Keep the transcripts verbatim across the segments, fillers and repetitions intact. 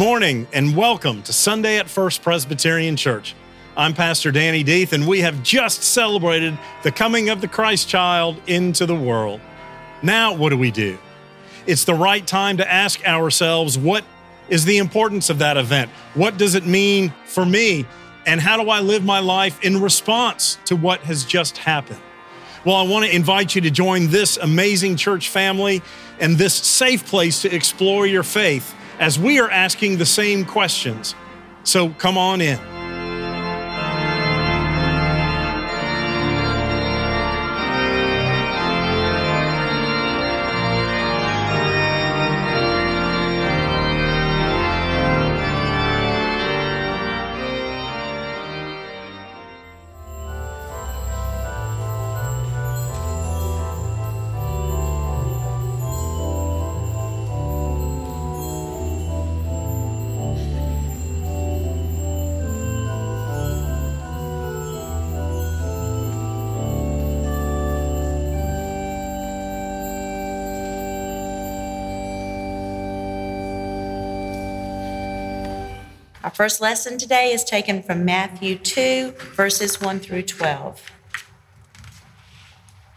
Morning and welcome to Sunday at First Presbyterian Church. I'm Pastor Danny Deeth, and we have just celebrated the coming of the Christ child into the world. Now, what do we do? It's the right time to ask ourselves, what is the importance of that event? What does it mean for me? And how do I live my life in response to what has just happened? Well, I want to invite you to join this amazing church family and this safe place to explore your faith as we are asking the same questions. So come on in. Our first lesson today is taken from Matthew two, verses one through twelve.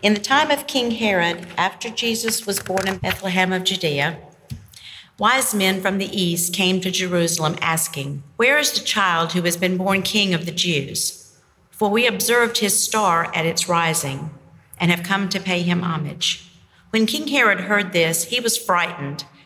In the time of King Herod, after Jesus was born in Bethlehem of Judea, wise men from the east came to Jerusalem asking, "Where is the child who has been born king of the Jews? For we observed his star at its rising and have come to pay him homage." When King Herod heard this, he was frightened,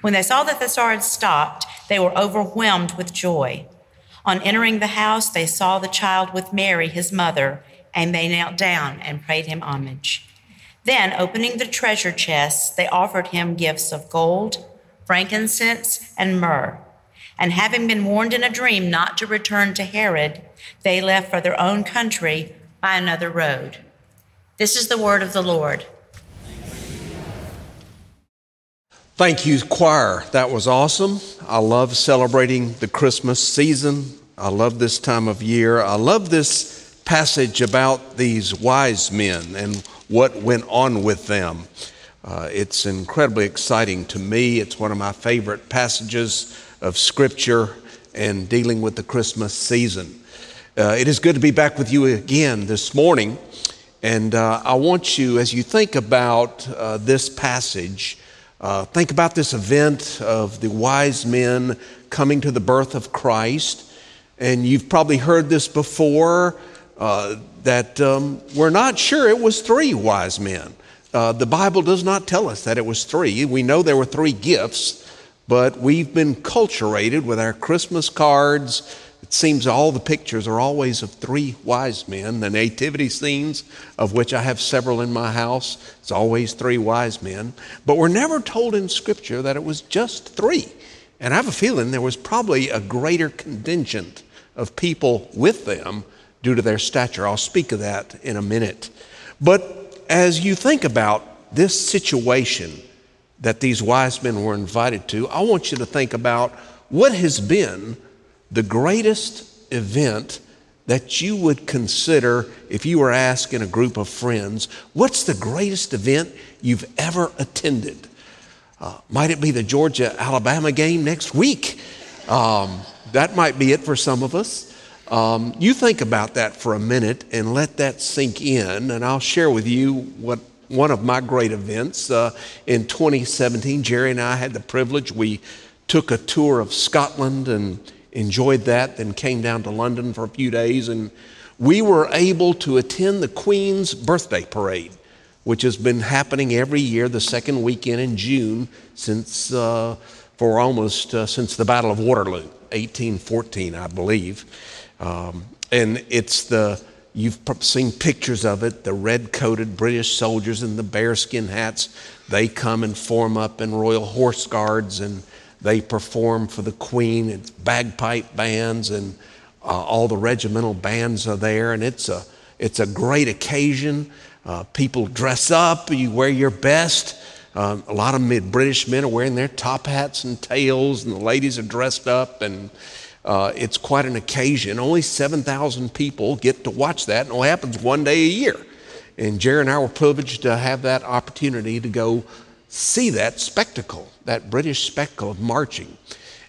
When they saw that the star had stopped, they were overwhelmed with joy. On entering the house, they saw the child with Mary, his mother, and they knelt down and paid him homage. Then, opening the treasure chests, they offered him gifts of gold, frankincense, and myrrh. And having been warned in a dream not to return to Herod, they left for their own country by another road. This is the word of the Lord. Thank you, choir. That was awesome. I love celebrating the Christmas season. I love this time of year. I love this passage about these wise men and what went on with them. Uh, it's incredibly exciting to me. It's one of my favorite passages of Scripture and dealing with the Christmas season. Uh, it is good to be back with you again this morning. And uh, I want you, as you think about uh, this passage, Uh, think about this event of the wise men coming to the birth of Christ. And you've probably heard this before, uh, that um, we're not sure it was three wise men. Uh, the Bible does not tell us that it was three. We know there were three gifts, but we've been culturated with our Christmas cards. It seems all the pictures are always of three wise men, the nativity scenes, of which I have several in my house. It's always three wise men. But we're never told in Scripture that it was just three. And I have a feeling there was probably a greater contingent of people with them due to their stature. I'll speak of that in a minute. But as you think about this situation that these wise men were invited to, I want you to think about what has been the greatest event that you would consider if you were asked in a group of friends, what's the greatest event you've ever attended? Uh, might it be the Georgia-Alabama game next week? Um, that might be it for some of us. Um, you think about that for a minute and let that sink in, and I'll share with you what one of my great events uh, in twenty seventeen. Jerry and I had the privilege. We took a tour of Scotland and enjoyed that, then came down to London for a few days, and we were able to attend the Queen's birthday parade, which has been happening every year the second weekend in June since uh, for almost uh, since the Battle of Waterloo, eighteen fourteen, I believe. Um, and it's the, you've seen pictures of it, the red-coated British soldiers in the bearskin hats. They come and form up in Royal Horse Guards, and they perform for the Queen. It's bagpipe bands, and uh, all the regimental bands are there, and it's a, it's a great occasion. Uh, people dress up, you wear your best. Um, a lot of mid British men are wearing their top hats and tails, and the ladies are dressed up, and uh, it's quite an occasion. Only seven thousand people get to watch that, and it only happens one day a year. And Jerry and I were privileged to have that opportunity to go see that spectacle, that British spectacle of marching.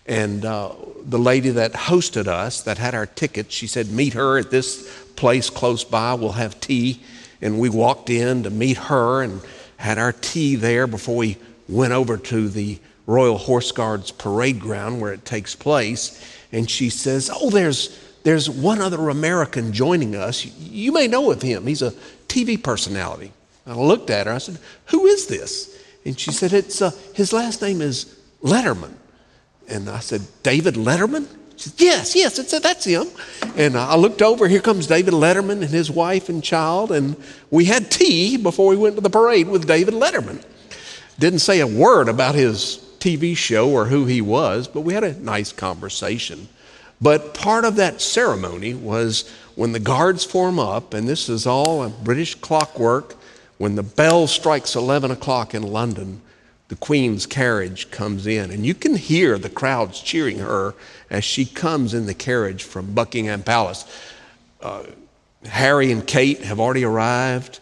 And uh, the lady that hosted us, that had our tickets, she said, meet her at this place close by, we'll have tea. And we walked in to meet her and had our tea there before we went over to the Royal Horse Guards parade ground where it takes place. And she says, oh, there's, there's one other American joining us. You may know of him. He's a T V personality. I looked at her. I said, who is this? And she said, it's uh, his last name is Letterman. And I said, David Letterman? She said, yes, yes, it's, that's him. And I looked over, here comes David Letterman and his wife and child, and we had tea before we went to the parade with David Letterman. Didn't say a word about his T V show or who he was, but we had a nice conversation. But part of that ceremony was when the guards form up, and this is all a British clockwork, when the bell strikes eleven o'clock in London, the Queen's carriage comes in, and you can hear the crowds cheering her as she comes in the carriage from Buckingham Palace. Uh, Harry and Kate have already arrived.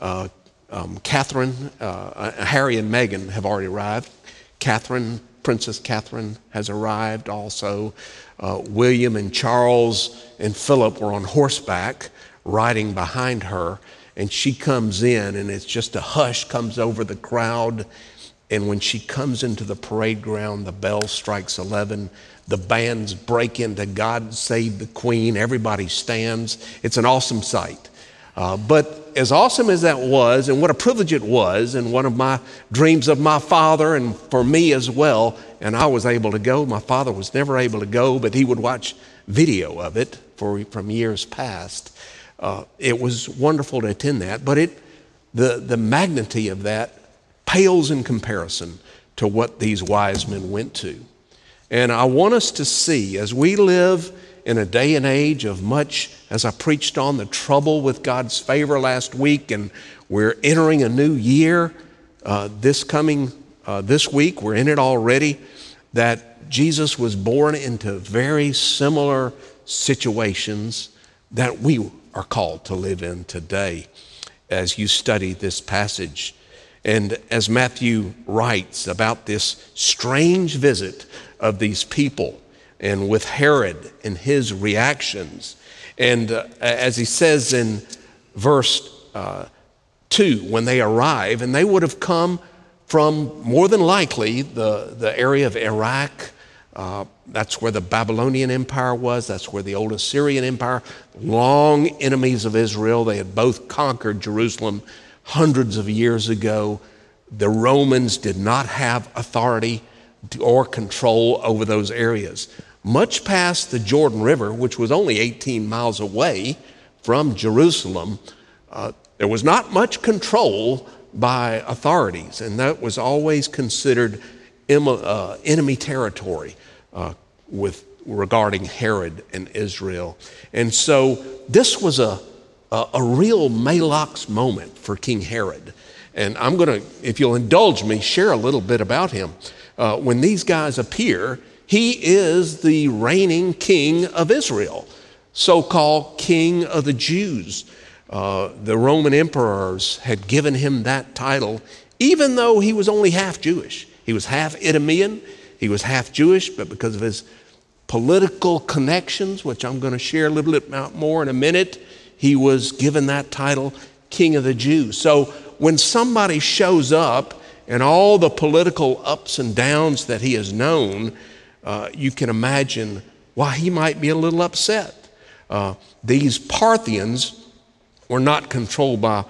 Uh, um, Catherine, uh, uh, Harry and Meghan have already arrived. Catherine, Princess Catherine has arrived also. Uh, William and Charles and Philip were on horseback riding behind her, and she comes in, and it's just a hush comes over the crowd. And when she comes into the parade ground, the bell strikes eleven. The bands break into God Save the Queen. Everybody stands. It's an awesome sight. Uh, but as awesome as that was, and what a privilege it was, and one of my dreams of my father and for me as well, and I was able to go. My father was never able to go, but he would watch video of it for, from years past. Uh, it was wonderful to attend that, but it, the, the magnitude of that pales in comparison to what these wise men went to. And I want us to see, as we live in a day and age of much, as I preached on the trouble with God's favor last week, and we're entering a new year uh, this coming, uh, this week, we're in it already, that Jesus was born into very similar situations that we are called to live in today as you study this passage. And as Matthew writes about this strange visit of these people and with Herod and his reactions. And uh, as he says in verse uh, two, when they arrive, and they would have come from more than likely the, the area of Iraq. Uh, that's where the Babylonian Empire was. That's where the old Assyrian Empire, long enemies of Israel. They had both conquered Jerusalem hundreds of years ago. The Romans did not have authority or control over those areas. Much past the Jordan River, which was only eighteen miles away from Jerusalem, uh, there was not much control by authorities, and that was always considered em- uh, enemy territory uh, with regarding Herod and Israel. And so this was a Uh, a real Maalox moment for King Herod. And I'm going to, if you'll indulge me, share a little bit about him. Uh, when these guys appear, he is the reigning king of Israel, so-called king of the Jews. Uh, the Roman emperors had given him that title, even though he was only half Jewish. He was half Idumean, he was half Jewish, but because of his political connections, which I'm going to share a little bit more in a minute, he was given that title, King of the Jews. So when somebody shows up and all the political ups and downs that he has known, uh, you can imagine why he might be a little upset. Uh, these Parthians were not controlled by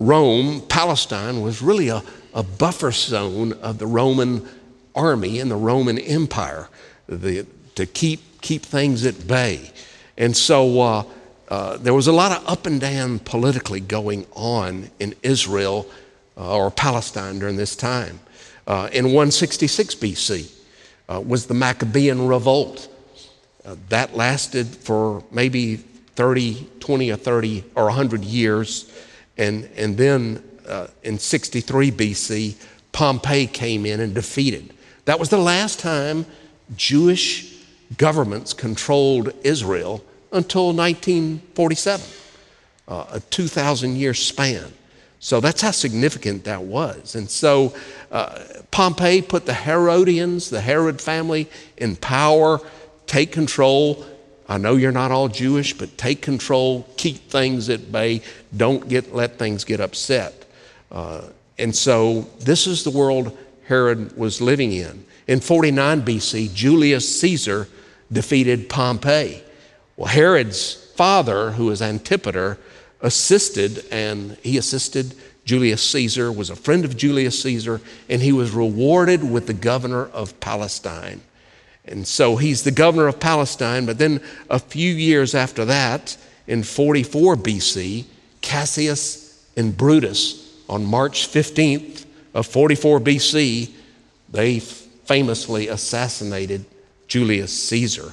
Rome. Palestine was really a, a buffer zone of the Roman army and the Roman Empire the, to keep, keep things at bay. And so uh, uh, there was a lot of up and down politically going on in Israel uh, or Palestine during this time. Uh, in one sixty-six B C uh, was the Maccabean Revolt. Uh, that lasted for maybe thirty, twenty or thirty or one hundred years. And, and then uh, in sixty-three B C, Pompey came in and defeated. That was the last time Jewish governments controlled Israel until nineteen forty-seven, uh, a two thousand year span. So that's how significant that was. And so uh, Pompey put the Herodians, the Herod family, in power. Take control. I know you're not all Jewish, but take control, keep things at bay, don't get, let things get upset. Uh, and so this is the world Herod was living in. In forty-nine B C, Julius Caesar defeated Pompey. Well, Herod's father, who is Antipater, assisted, and he assisted Julius Caesar, was a friend of Julius Caesar, and he was rewarded with the governor of Palestine. And so he's the governor of Palestine, but then a few years after that, in forty-four B C, Cassius and Brutus, on March fifteenth of forty-four B C, they famously assassinated Julius Caesar.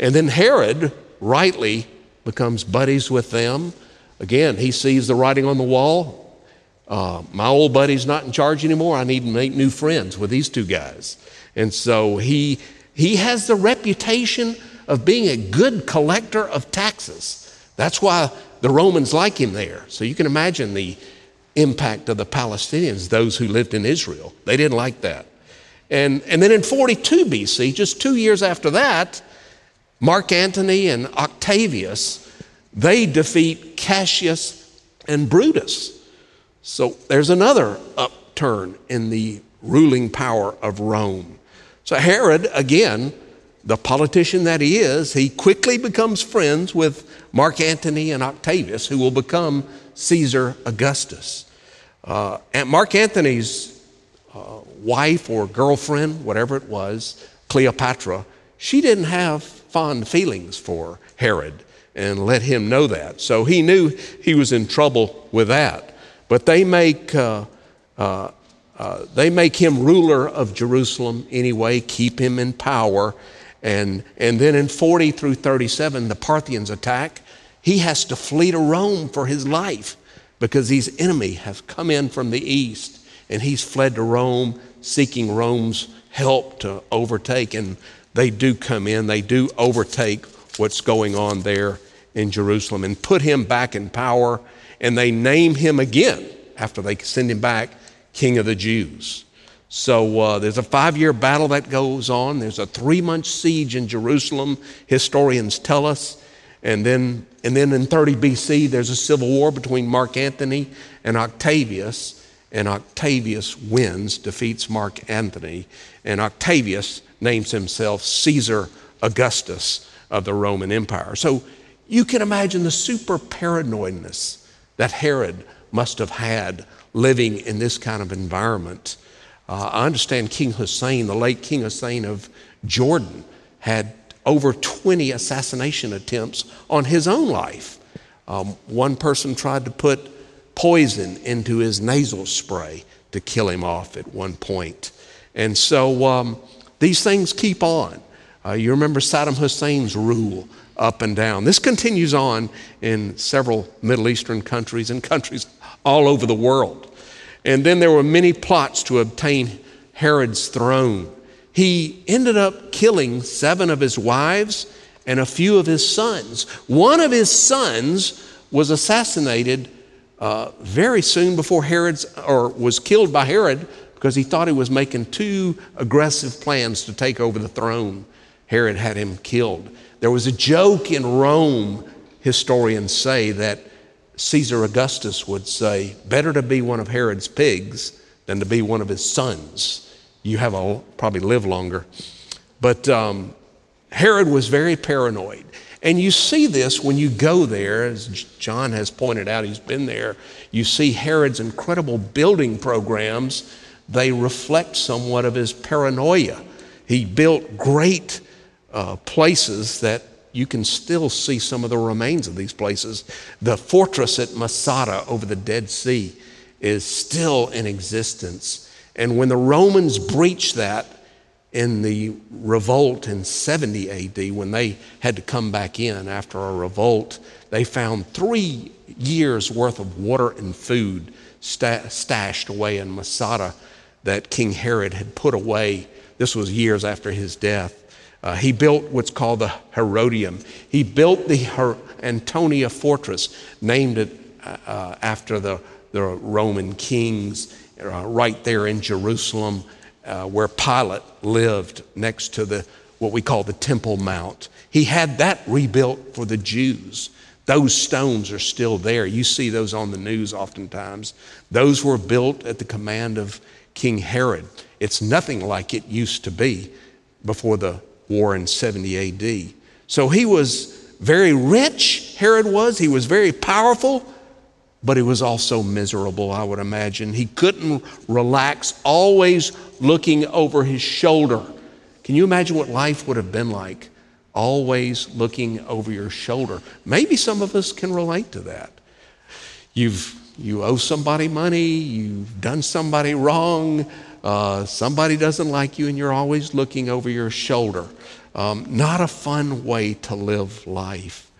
And then Herod rightly becomes buddies with them. Again, he sees the writing on the wall. Uh, my old buddy's not in charge anymore. I need to make new friends with these two guys. And so he... He has the reputation of being a good collector of taxes. That's why the Romans like him there. So you can imagine the impact of the Palestinians, those who lived in Israel. They didn't like that. And, and then in forty-two B C, just two years after that, Mark Antony and Octavius, they defeat Cassius and Brutus. So there's another upturn in the ruling power of Rome. So Herod, again, the politician that he is, he quickly becomes friends with Mark Antony and Octavius, who will become Caesar Augustus. Uh, and Mark Antony's uh, wife or girlfriend, whatever it was, Cleopatra, she didn't have fond feelings for Herod and let him know that. So he knew he was in trouble with that. But they make... Uh, uh, Uh, they make him ruler of Jerusalem anyway, keep him in power. And, and then in forty through thirty-seven, the Parthians attack. He has to flee to Rome for his life because his enemy has come in from the east, and he's fled to Rome, seeking Rome's help to overtake. And they do come in, they do overtake what's going on there in Jerusalem and put him back in power. And they name him again after they send him back King of the Jews. So uh, there's a five year battle that goes on. There's a three month siege in Jerusalem, historians tell us. And then, and then in thirty B C, there's a civil war between Mark Antony and Octavius, and Octavius wins, defeats Mark Antony, and Octavius names himself Caesar Augustus of the Roman Empire. So you can imagine the super paranoidness that Herod must have had living in this kind of environment. Uh, I understand King Hussein, the late King Hussein of Jordan, had over twenty assassination attempts on his own life. Um, one person tried to put poison into his nasal spray to kill him off at one point. And so um, these things keep on. Uh, you remember Saddam Hussein's rule up and down. This continues on in several Middle Eastern countries and countries all over the world. And then there were many plots to obtain Herod's throne. He ended up killing seven of his wives and a few of his sons. One of his sons was assassinated uh, very soon before Herod's, or was killed by Herod, because he thought he was making too aggressive plans to take over the throne. Herod had him killed. There was a joke in Rome, historians say, that Caesar Augustus would say, better to be one of Herod's pigs than to be one of his sons. You have a, probably live longer. But um, Herod was very paranoid. And you see this when you go there, as John has pointed out, he's been there. You see Herod's incredible building programs. They reflect somewhat of his paranoia. He built great uh, places that you can still see some of the remains of these places. The fortress at Masada over the Dead Sea is still in existence. And when the Romans breached that in the revolt in seventy A D, when they had to come back in after a revolt, they found three years worth of water and food sta- stashed away in Masada that King Herod had put away. This was years after his death. Uh, he built what's called the Herodium. He built the Her- Antonia Fortress, named it uh, after the, the Roman kings, uh, right there in Jerusalem, uh, where Pilate lived next to the what we call the Temple Mount. He had that rebuilt for the Jews. Those stones are still there. You see those on the news oftentimes. Those were built at the command of King Herod. It's nothing like it used to be before the war in seventy A D. So he was very rich, Herod was. He was very powerful, but he was also miserable, I would imagine. He couldn't relax, always looking over his shoulder. Can you imagine what life would have been like? Always looking over your shoulder. Maybe some of us can relate to that. You've, you owe somebody money, you've done somebody wrong, Uh, somebody doesn't like you and you're always looking over your shoulder. Um, not a fun way to live life.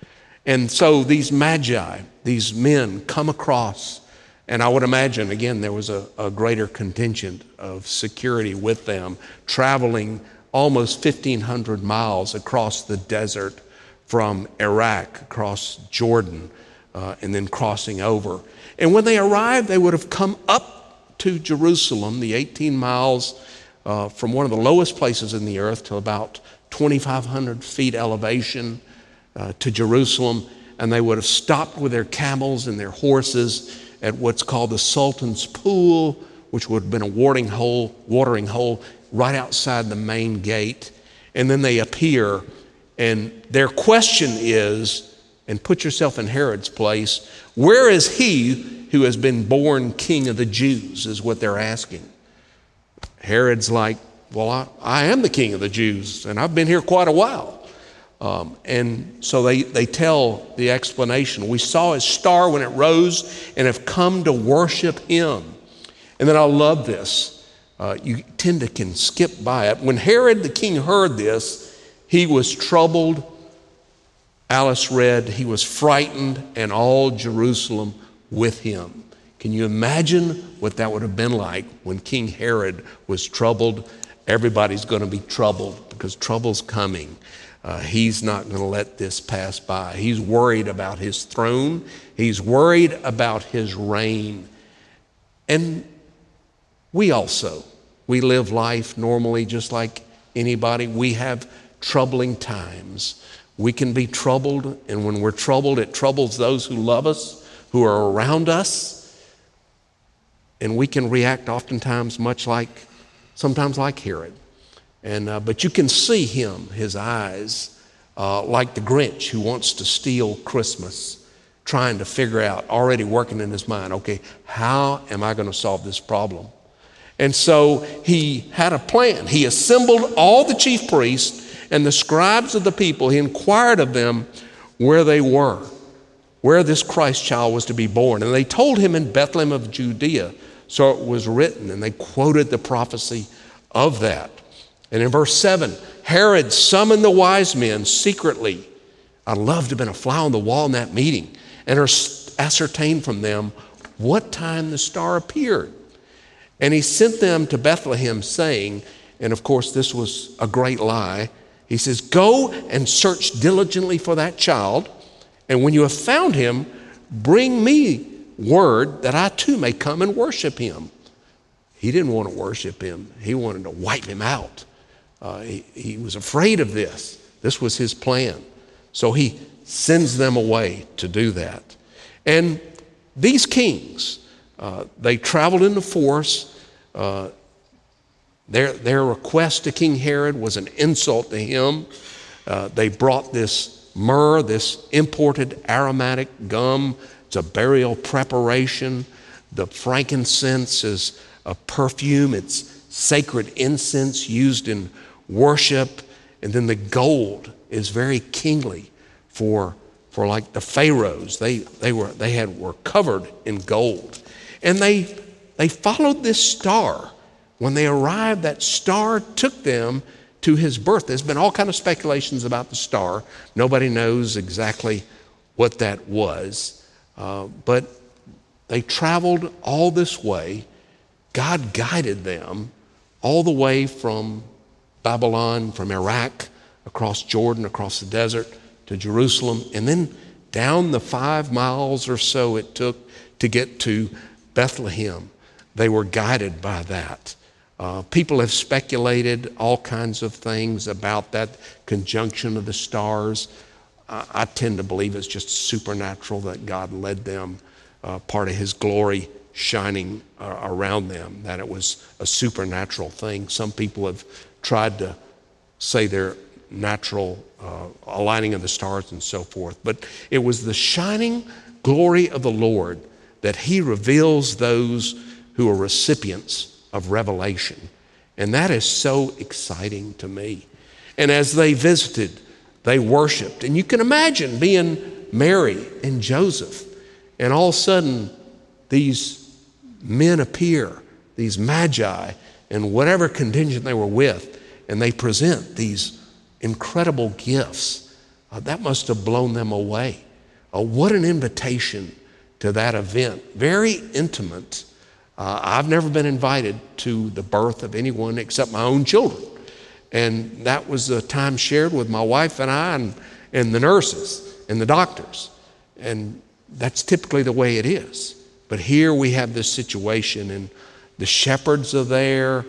And so these magi, these men come across, and I would imagine, again, there was a, a greater contingent of security with them, traveling almost fifteen hundred miles across the desert from Iraq, across Jordan, uh, and then crossing over. And when they arrived, they would have come up to Jerusalem, the eighteen miles uh, from one of the lowest places in the earth to about twenty-five hundred feet elevation uh, to Jerusalem. And they would have stopped with their camels and their horses at what's called the Sultan's Pool, which would have been a watering hole, watering hole right outside the main gate. And then they appear, and their question is, and put yourself in Herod's place, where is he who has been born king of the Jews, is what they're asking. Herod's like, well, I, I am the king of the Jews, and I've been here quite a while. Um, and so they, they tell the explanation. We saw his star when it rose and have come to worship him. And then I love this. Uh, you tend to can skip by it. When Herod the king heard this, he was troubled. Alice read, he was frightened, and all Jerusalem with him. Can you imagine what that would have been like when King Herod was troubled? Everybody's going to be troubled because trouble's coming. Uh, he's not going to let this pass by. He's worried about his throne. He's worried about his reign. And we also, we live life normally just like anybody. We have troubling times. We can be troubled, and when we're troubled, it troubles those who love us, who are around us, and we can react oftentimes much like, sometimes like Herod. And, uh, but you can see him, his eyes, uh, like the Grinch who wants to steal Christmas, trying to figure out, already working in his mind, okay, how am I going to solve this problem? And so he had a plan. He assembled all the chief priests and the scribes of the people. He inquired of them where they were, where this Christ child was to be born. And they told him in Bethlehem of Judea, so it was written, and they quoted the prophecy of that. And in verse seven, Herod summoned the wise men secretly. I'd love to have been a fly on the wall in that meeting, and ascertained from them what time the star appeared. And he sent them to Bethlehem, saying, and of course this was a great lie, he says, go and search diligently for that child, and when you have found him, bring me word that I too may come and worship him. He didn't want to worship him. He wanted to wipe him out. Uh, he, he was afraid of this. This was his plan. So he sends them away to do that. And these kings, uh, they traveled in the force. Uh, their, their request to King Herod was an insult to him. Uh, they brought this myrrh, this imported aromatic gum, it's a burial preparation. The frankincense is a perfume. It's sacred incense used in worship. And then the gold is very kingly for, for like the pharaohs. They, they, were, they had, were covered in gold. And they, they followed this star. When they arrived, that star took them to his birth. There's been all kinds of speculations about the star. Nobody knows exactly what that was. Uh, but they traveled all this way. God guided them all the way from Babylon, from Iraq, across Jordan, across the desert to Jerusalem, and then down the five miles or so it took to get to Bethlehem. They were guided by that. Uh, people have speculated all kinds of things about that conjunction of the stars. I, I tend to believe it's just supernatural that God led them, uh, part of his glory shining uh, around them, that it was a supernatural thing. Some people have tried to say their natural uh, aligning of the stars and so forth. But it was the shining glory of the Lord that he reveals those who are recipients of revelation. And that is so exciting to me. And as they visited, they worshiped. And you can imagine being Mary and Joseph, and all of a sudden these men appear, these magi, and whatever contingent they were with, and they present these incredible gifts. Uh, that must have blown them away. Uh, what an invitation to that event. Very intimate. Uh, I've never been invited to the birth of anyone except my own children. And that was the time shared with my wife and I and, and the nurses and the doctors. And that's typically the way it is. But here we have this situation, and the shepherds are there,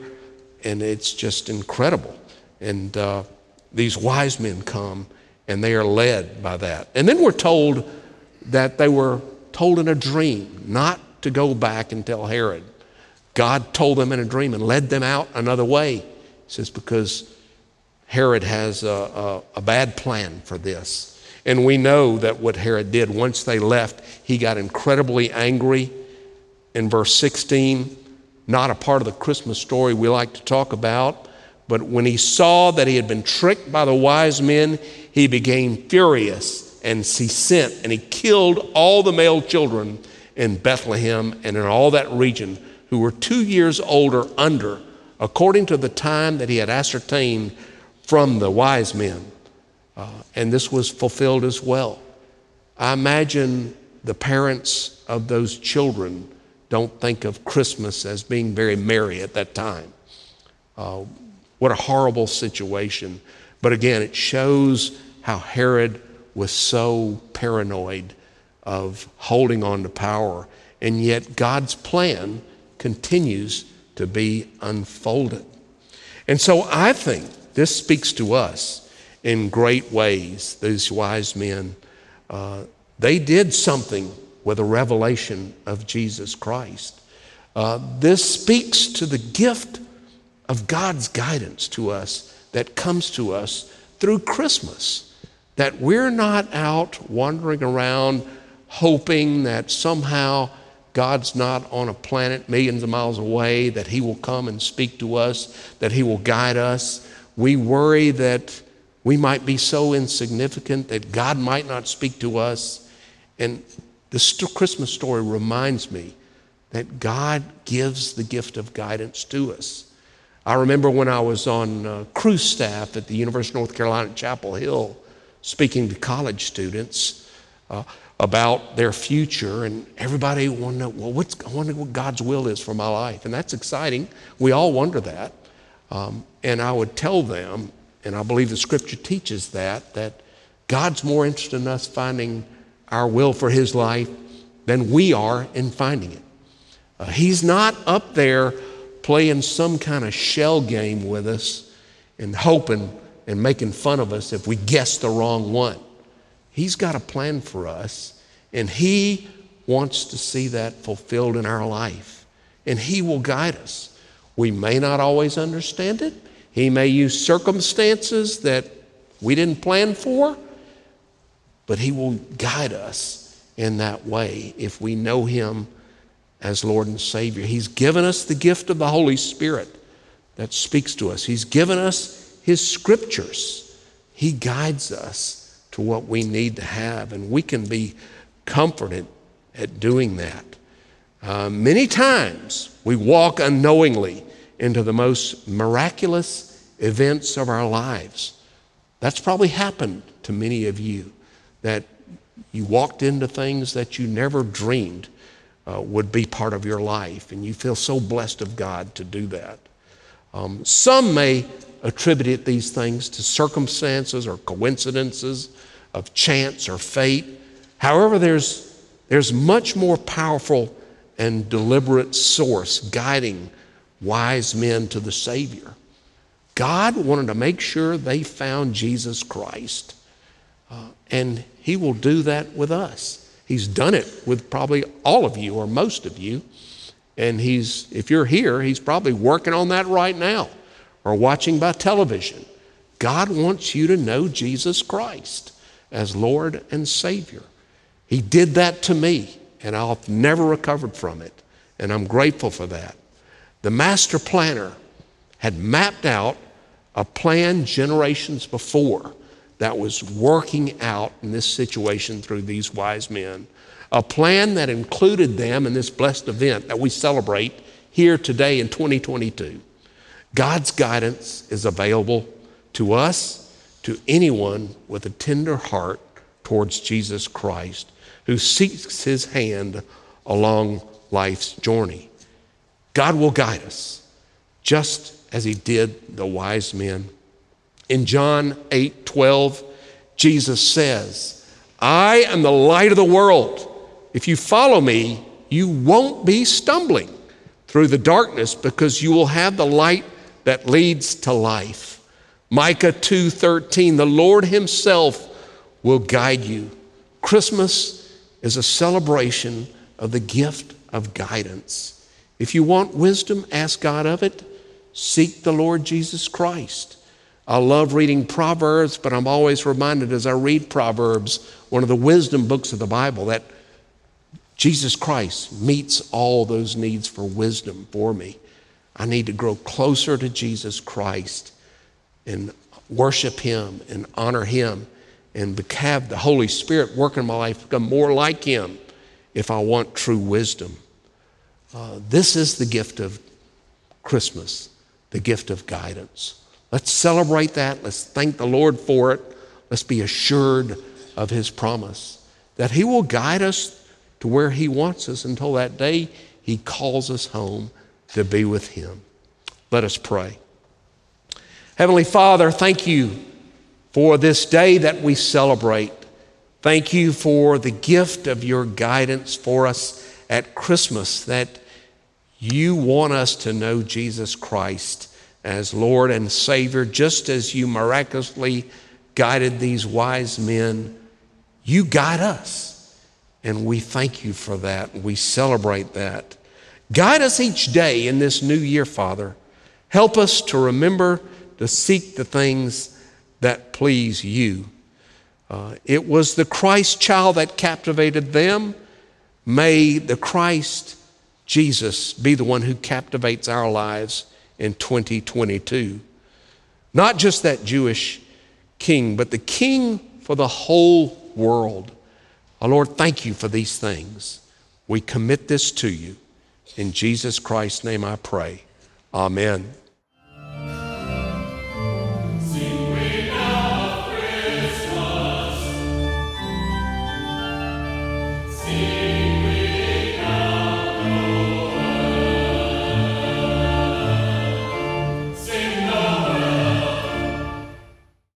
and it's just incredible. And uh, these wise men come, and they are led by that. And then we're told that they were told in a dream not to go back and tell Herod. God told them in a dream and led them out another way. He says, because Herod has a, a, a bad plan for this. And we know that what Herod did, once they left, he got incredibly angry. In verse sixteen, not a part of the Christmas story we like to talk about, but when he saw that he had been tricked by the wise men, he became furious, and he sent and he killed all the male children in Bethlehem and in all that region who were two years old or under, according to the time that he had ascertained from the wise men. Uh, and this was fulfilled as well. I imagine the parents of those children don't think of Christmas as being very merry at that time. Uh, what a horrible situation. But again, it shows how Herod was so paranoid of holding on to power, and yet God's plan continues to be unfolded. And so I think this speaks to us in great ways. These wise men, uh, they did something with a revelation of Jesus Christ. Uh, this speaks to the gift of God's guidance to us that comes to us through Christmas, that we're not out wandering around hoping that somehow God's not on a planet millions of miles away, that he will come and speak to us, that he will guide us. We worry that we might be so insignificant that God might not speak to us. And the Christmas story reminds me that God gives the gift of guidance to us. I remember when I was on uh, cruise staff at the University of North Carolina at Chapel Hill, speaking to college students uh, about their future, and everybody wanted to know, well, what's, I wonder what God's will is for my life. And that's exciting. We all wonder that. Um, and I would tell them, and I believe the scripture teaches that, that God's more interested in us finding our will for his life than we are in finding it. Uh, he's not up there playing some kind of shell game with us and hoping and making fun of us if we guess the wrong one. He's got a plan for us, and he wants to see that fulfilled in our life, and he will guide us. We may not always understand it. He may use circumstances that we didn't plan for, but he will guide us in that way if we know him as Lord and Savior. He's given us the gift of the Holy Spirit that speaks to us. He's given us his scriptures. He guides us to what we need to have, and we can be comforted at doing that. Uh, many times we walk unknowingly into the most miraculous events of our lives. That's probably happened to many of you, that you walked into things that you never dreamed uh, would be part of your life, and you feel so blessed of God to do that. Um, some may attribute it, these things, to circumstances or coincidences of chance or fate. However, there's, there's much more powerful and deliberate source guiding wise men to the Savior. God wanted to make sure they found Jesus Christ, uh, and he will do that with us. He's done it with probably all of you or most of you, and he's, if you're here, he's probably working on that right now or watching by television. God wants you to know Jesus Christ as Lord and Savior. He did that to me, and I've never recovered from it, and I'm grateful for that. The master planner had mapped out a plan generations before that was working out in this situation through these wise men, a plan that included them in this blessed event that we celebrate here today in twenty twenty-two. God's guidance is available to us, to anyone with a tender heart towards Jesus Christ, who seeks his hand along life's journey. God will guide us, just as he did the wise men. In John eight twelve, Jesus says, "I am the light of the world. If you follow me, you won't be stumbling through the darkness, because you will have the light that leads to life." Micah two thirteen, "The Lord himself will guide you." Christmas is a celebration of the gift of guidance. If you want wisdom, ask God of it. Seek the Lord Jesus Christ. I love reading Proverbs, but I'm always reminded as I read Proverbs, one of the wisdom books of the Bible, that Jesus Christ meets all those needs for wisdom for me. I need to grow closer to Jesus Christ and worship him and honor him and have the Holy Spirit work in my life, become more like him if I want true wisdom. Uh, this is the gift of Christmas, the gift of guidance. Let's celebrate that. Let's thank the Lord for it. Let's be assured of his promise that he will guide us to where he wants us until that day he calls us home to be with him. Let us pray. Heavenly Father, thank you for this day that we celebrate. Thank you for the gift of your guidance for us at Christmas, that you want us to know Jesus Christ as Lord and Savior, just as you miraculously guided these wise men. You guide us, and we thank you for that. We celebrate that. Guide us each day in this new year, Father. Help us to remember to seek the things that please you. Uh, it was the Christ child that captivated them. May the Christ, Jesus, be the one who captivates our lives in twenty twenty-two. Not just that Jewish king, but the king for the whole world. Our Lord, thank you for these things. We commit this to you. In Jesus Christ's name I pray. Amen.